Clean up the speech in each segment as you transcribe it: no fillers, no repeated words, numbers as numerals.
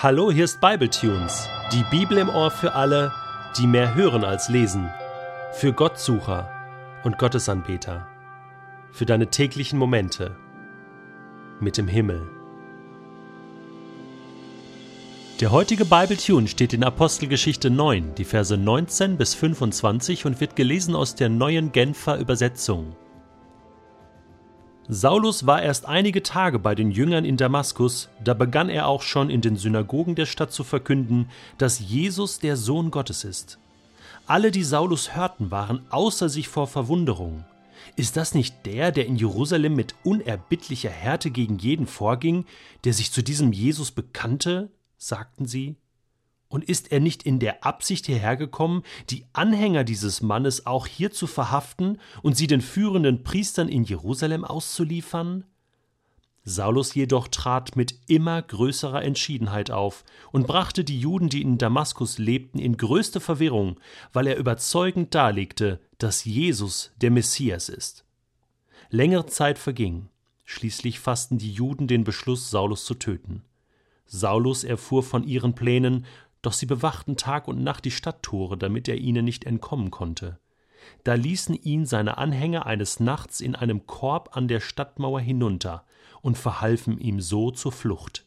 Hallo, hier ist BibleTunes, die Bibel im Ohr für alle, die mehr hören als lesen, für Gottsucher und Gottesanbeter, für deine täglichen Momente mit dem Himmel. Der heutige BibleTune steht in Apostelgeschichte 9, die Verse 19 bis 25 und wird gelesen aus der Neuen Genfer Übersetzung. Saulus war erst einige Tage bei den Jüngern in Damaskus, da begann er auch schon in den Synagogen der Stadt zu verkünden, dass Jesus der Sohn Gottes ist. Alle, die Saulus hörten, waren außer sich vor Verwunderung. Ist das nicht der, der in Jerusalem mit unerbittlicher Härte gegen jeden vorging, der sich zu diesem Jesus bekannte? Sagten sie. Und ist er nicht in der Absicht hierher gekommen, die Anhänger dieses Mannes auch hier zu verhaften und sie den führenden Priestern in Jerusalem auszuliefern? Saulus jedoch trat mit immer größerer Entschiedenheit auf und brachte die Juden, die in Damaskus lebten, in größte Verwirrung, weil er überzeugend darlegte, dass Jesus der Messias ist. Längere Zeit verging. Schließlich fassten die Juden den Beschluss, Saulus zu töten. Saulus erfuhr von ihren Plänen, doch sie bewachten Tag und Nacht die Stadttore, damit er ihnen nicht entkommen konnte. Da ließen ihn seine Anhänger eines Nachts in einem Korb an der Stadtmauer hinunter und verhalfen ihm so zur Flucht.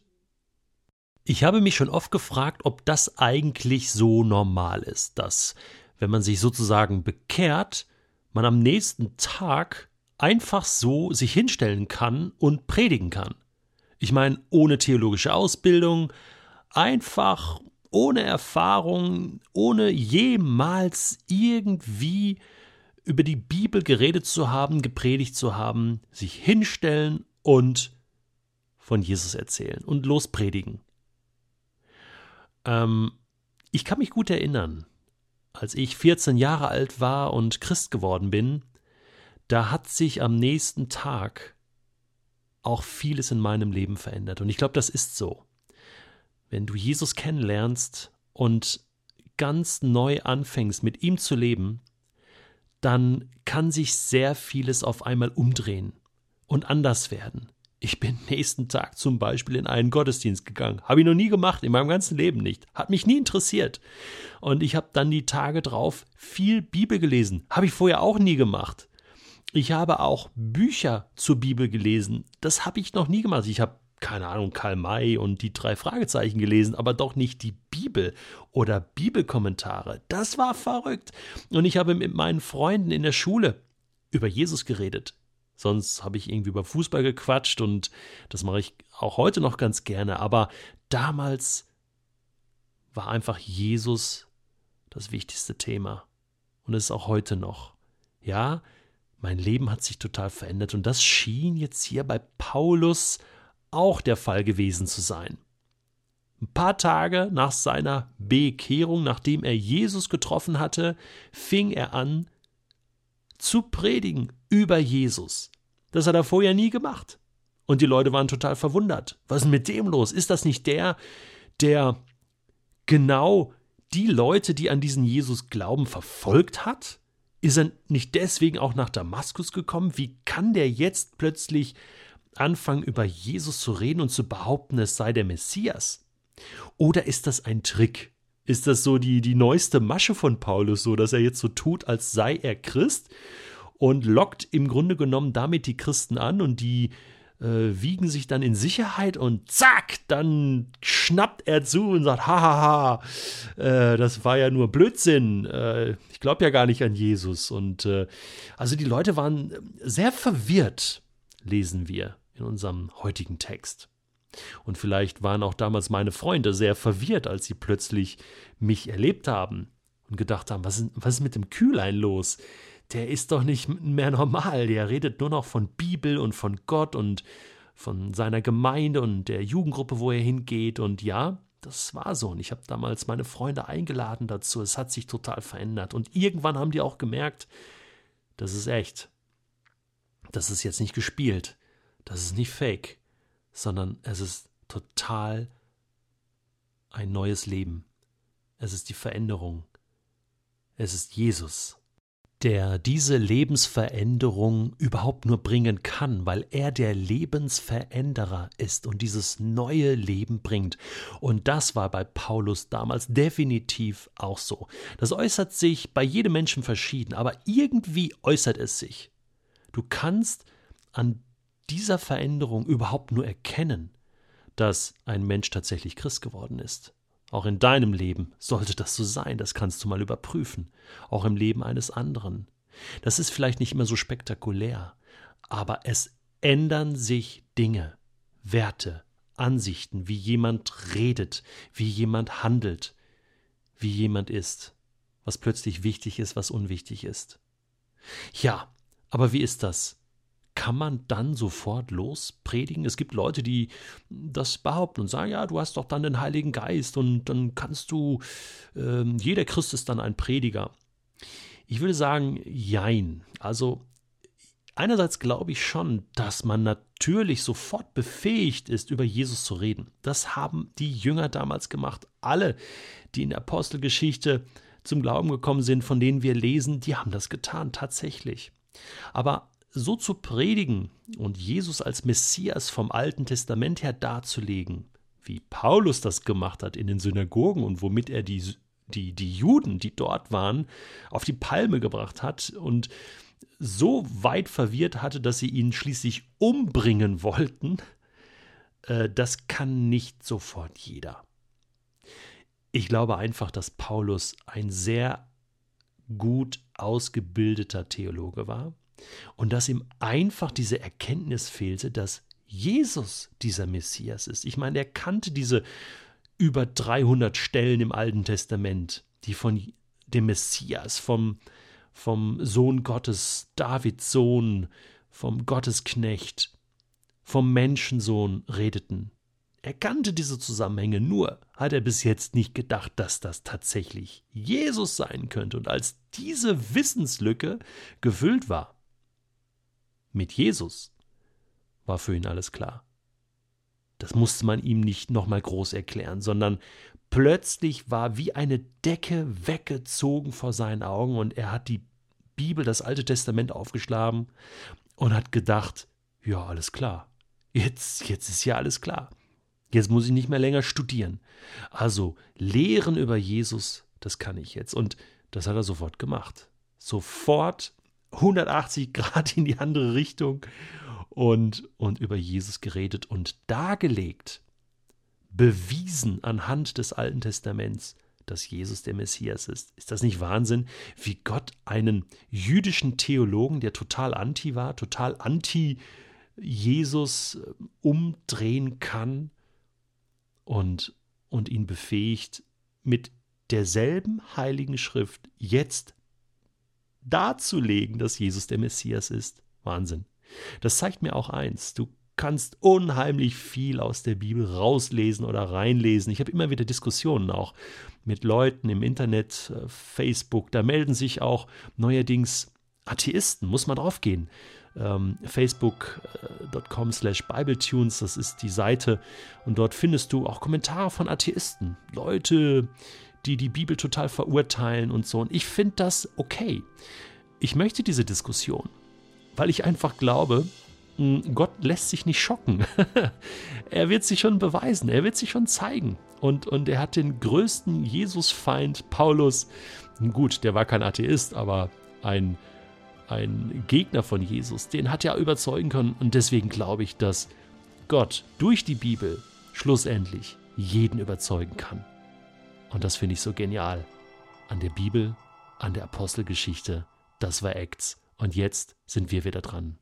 Ich habe mich schon oft gefragt, ob das eigentlich so normal ist, dass, wenn man sich sozusagen bekehrt, man am nächsten Tag einfach so sich hinstellen kann und predigen kann. Ich meine, ohne theologische Ausbildung, einfach ohne Erfahrung, ohne jemals irgendwie über die Bibel geredet zu haben, gepredigt zu haben, sich hinstellen und von Jesus erzählen und lospredigen. Ich kann mich gut erinnern, als ich 14 Jahre alt war und Christ geworden bin, da hat sich am nächsten Tag auch vieles in meinem Leben verändert. Und ich glaube, das ist so. Wenn du Jesus kennenlernst und ganz neu anfängst, mit ihm zu leben, dann kann sich sehr vieles auf einmal umdrehen und anders werden. Ich bin nächsten Tag zum Beispiel in einen Gottesdienst gegangen. Habe ich noch nie gemacht, in meinem ganzen Leben nicht. Hat mich nie interessiert. Und ich habe dann die Tage drauf viel Bibel gelesen. Habe ich vorher auch nie gemacht. Ich habe auch Bücher zur Bibel gelesen. Das habe ich noch nie gemacht. Ich habe, keine Ahnung, Karl May und die 3 Fragezeichen gelesen, aber doch nicht die Bibel oder Bibelkommentare. Das war verrückt. Und ich habe mit meinen Freunden in der Schule über Jesus geredet. Sonst habe ich irgendwie über Fußball gequatscht und das mache ich auch heute noch ganz gerne. Aber damals war einfach Jesus das wichtigste Thema. Und es ist auch heute noch. Ja, mein Leben hat sich total verändert und das schien jetzt hier bei Paulus auch der Fall gewesen zu sein. Ein paar Tage nach seiner Bekehrung, nachdem er Jesus getroffen hatte, fing er an zu predigen über Jesus. Das hat er vorher nie gemacht. Und die Leute waren total verwundert. Was ist denn mit dem los? Ist das nicht der, der genau die Leute, die an diesen Jesus glauben, verfolgt hat? Ist er nicht deswegen auch nach Damaskus gekommen? Wie kann der jetzt plötzlich anfangen, über Jesus zu reden und zu behaupten, es sei der Messias? Oder ist das ein Trick? Ist das so die neueste Masche von Paulus, so dass er jetzt so tut, als sei er Christ und lockt im Grunde genommen damit die Christen an und die wiegen sich dann in Sicherheit und zack, dann schnappt er zu und sagt, hahaha, das war ja nur Blödsinn, ich glaube ja gar nicht an Jesus. Und also die Leute waren sehr verwirrt, lesen wir in unserem heutigen Text. Und vielleicht waren auch damals meine Freunde sehr verwirrt, als sie plötzlich mich erlebt haben und gedacht haben, was ist mit dem Kühlein los? Der ist doch nicht mehr normal, der redet nur noch von Bibel und von Gott und von seiner Gemeinde und der Jugendgruppe, wo er hingeht. Und ja, das war so. Und ich habe damals meine Freunde eingeladen dazu. Es hat sich total verändert. Und irgendwann haben die auch gemerkt, das ist echt. Das ist jetzt nicht gespielt. Das ist nicht fake. Sondern es ist total ein neues Leben. Es ist die Veränderung. Es ist Jesus. der diese Lebensveränderung überhaupt nur bringen kann, weil er der Lebensveränderer ist und dieses neue Leben bringt. Und das war bei Paulus damals definitiv auch so. Das äußert sich bei jedem Menschen verschieden, aber irgendwie äußert es sich. Du kannst an dieser Veränderung überhaupt nur erkennen, dass ein Mensch tatsächlich Christ geworden ist. Auch in deinem Leben sollte das so sein, das kannst du mal überprüfen, auch im Leben eines anderen. Das ist vielleicht nicht immer so spektakulär, aber es ändern sich Dinge, Werte, Ansichten, wie jemand redet, wie jemand handelt, wie jemand ist, was plötzlich wichtig ist, was unwichtig ist. Ja, aber wie ist das? Kann man dann sofort lospredigen? Es gibt Leute, die das behaupten und sagen, ja, du hast doch dann den Heiligen Geist und dann kannst du, jeder Christ ist dann ein Prediger. Ich würde sagen, jein. Also einerseits glaube ich schon, dass man natürlich sofort befähigt ist, über Jesus zu reden. Das haben die Jünger damals gemacht. Alle, die in der Apostelgeschichte zum Glauben gekommen sind, von denen wir lesen, die haben das getan, tatsächlich. Aber so zu predigen und Jesus als Messias vom Alten Testament her darzulegen, wie Paulus das gemacht hat in den Synagogen und womit er die Juden, die dort waren, auf die Palme gebracht hat und so weit verwirrt hatte, dass sie ihn schließlich umbringen wollten, das kann nicht sofort jeder. Ich glaube einfach, dass Paulus ein sehr gut ausgebildeter Theologe war. Und dass ihm einfach diese Erkenntnis fehlte, dass Jesus dieser Messias ist. Ich meine, er kannte diese über 300 Stellen im Alten Testament, die von dem Messias, vom Sohn Gottes, Davids Sohn, vom Gottesknecht, vom Menschensohn redeten. Er kannte diese Zusammenhänge, nur hat er bis jetzt nicht gedacht, dass das tatsächlich Jesus sein könnte. Und als diese Wissenslücke gefüllt war, mit Jesus war für ihn alles klar. Das musste man ihm nicht nochmal groß erklären, sondern plötzlich war wie eine Decke weggezogen vor seinen Augen und er hat die Bibel, das Alte Testament aufgeschlagen und hat gedacht, ja, alles klar, jetzt ist ja alles klar. Jetzt muss ich nicht mehr länger studieren. Also Lehren über Jesus, das kann ich jetzt. Und das hat er sofort gemacht. Sofort 180 Grad in die andere Richtung und über Jesus geredet und dargelegt, bewiesen anhand des Alten Testaments, dass Jesus der Messias ist. Ist das nicht Wahnsinn, wie Gott einen jüdischen Theologen, der total anti war, total anti-Jesus umdrehen kann und ihn befähigt, mit derselben Heiligen Schrift jetzt darzulegen, dass Jesus der Messias ist. Wahnsinn. Das zeigt mir auch eins, du kannst unheimlich viel aus der Bibel rauslesen oder reinlesen. Ich habe immer wieder Diskussionen auch mit Leuten im Internet, Facebook, da melden sich auch neuerdings Atheisten, muss man draufgehen. Facebook.com/BibleTunes, das ist die Seite und dort findest du auch Kommentare von Atheisten, Leute, die Bibel total verurteilen und so. Und ich finde das okay. Ich möchte diese Diskussion, weil ich einfach glaube, Gott lässt sich nicht schocken. Er wird sich schon beweisen, er wird sich schon zeigen. Und er hat den größten Jesusfeind, Paulus, gut, der war kein Atheist, aber ein Gegner von Jesus, den hat er überzeugen können. Und deswegen glaube ich, dass Gott durch die Bibel schlussendlich jeden überzeugen kann. Und das finde ich so genial. An der Bibel, an der Apostelgeschichte, das war Acts. Und jetzt sind wir wieder dran.